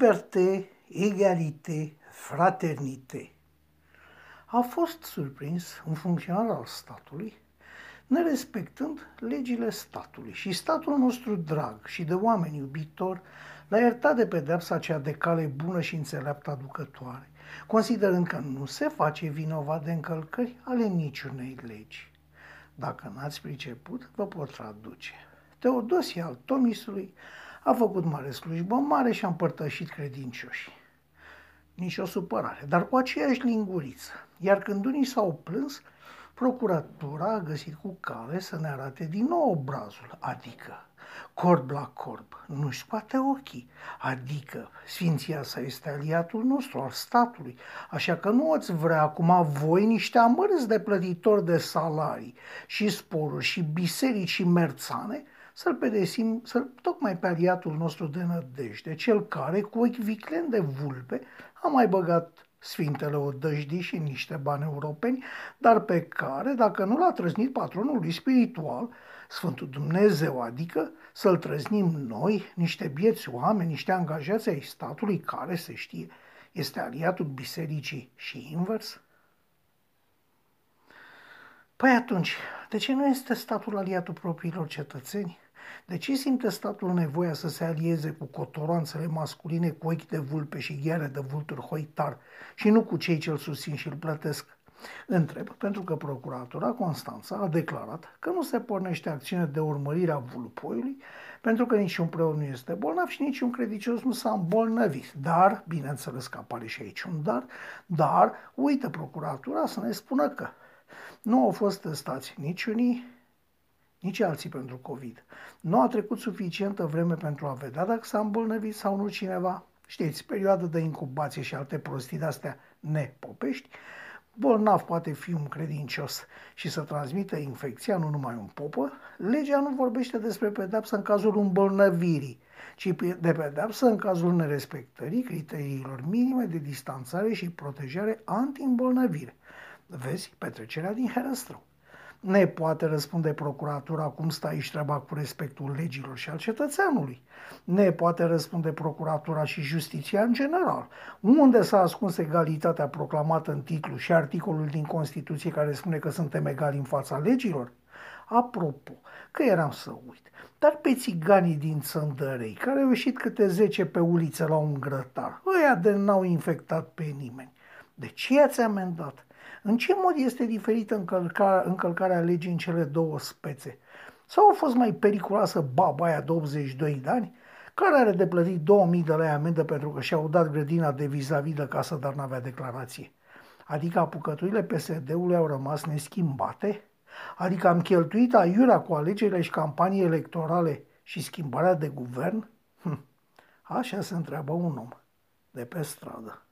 liberté, egalité, fraternité. A fost surprins un funcționar al statului, nerespectând legile statului. Și statul nostru drag și de oameni iubitor l-a iertat de pedeapsa aceea de cale bună și înțeleaptă aducătoare, considerând că nu se face vinovat de încălcări ale niciunei legi. Dacă n-ați priceput, vă pot traduce. Teodosie al Tomisului a făcut mare slujbă mare și a împărtășit credincioșii. Nici o supărare, dar cu aceeași linguriță. Iar când unii s-au plâns, procuratura a găsit cu cale să ne arate din nou obrazul, adică corb la corb, nu-și scoate ochii, adică sfinția sa este aliatul nostru, al statului, așa că nu ați vrea acum voi niște amărâți de plătitori de salarii și sporuri și biserici și merțane să-l pedesim tocmai pe aliatul nostru de nădejde, cel care cu ochi vicleni de vulpe a mai băgat sfintele odăjdii și niște bani europeni, dar pe care, dacă nu l-a trăznit patronul lui spiritual, Sfântul Dumnezeu, adică să-l trăznim noi, niște bieți oameni, niște angajați ai statului care, se știe, este aliatul bisericii și invers? Păi atunci, de ce nu este statul aliatul propriilor cetățeni? De ce simte statul nevoia să se alieze cu cotoroanțele masculine, cu ochi de vulpe și gheare de vulturi hoitar și nu cu cei ce îl susțin și îl plătesc? Întreb, pentru că procuratura Constanța a declarat că nu se pornește acțiune de urmărire a vulpoiului, pentru că niciun preot nu este bolnav și niciun credincios nu s-a îmbolnăvit. Dar, bineînțeles că apare și aici un dar uită procuratura să ne spună că nu au fost testați nici unii, nici alții pentru COVID. Nu a trecut suficientă vreme pentru a vedea dacă s-a îmbolnăvit sau nu cineva. Știți, perioada de incubație și alte prostii de-astea nepopești. Bolnav poate fi un credincios și să transmită infecția, nu numai un popă. Legea nu vorbește despre pedeapsă în cazul îmbolnăvirii, ci de pedeapsă în cazul nerespectării criteriilor minime de distanțare și protejare anti-îmbolnăvire. Vezi petrecerea din Herăstrău. Ne poate răspunde procuratura cum stă aici treaba cu respectul legilor și al cetățeanului. Ne poate răspunde procuratura și justiția în general. Unde s-a ascuns egalitatea proclamată în titlu și articolul din Constituție care spune că suntem egali în fața legilor? Apropo, că eram să uit, dar pe țiganii din Țăndărei, care au ieșit câte 10 pe uliță la un grătar, ăia de n-au infectat pe nimeni. De ce i-ați amendat? În ce mod este diferită încălcarea legii în cele două spețe? Sau a fost mai periculoasă baba aia de 82 de ani, care are de plătit 2000 de lei amendă pentru că și-a udat grădina de vis-a-vis de casă, dar n-avea declarație? Adică apucăturile PSD-ului au rămas neschimbate? Adică am cheltuit aiurea cu alegerile și campanii electorale și schimbarea de guvern? Așa se întreabă un om de pe stradă.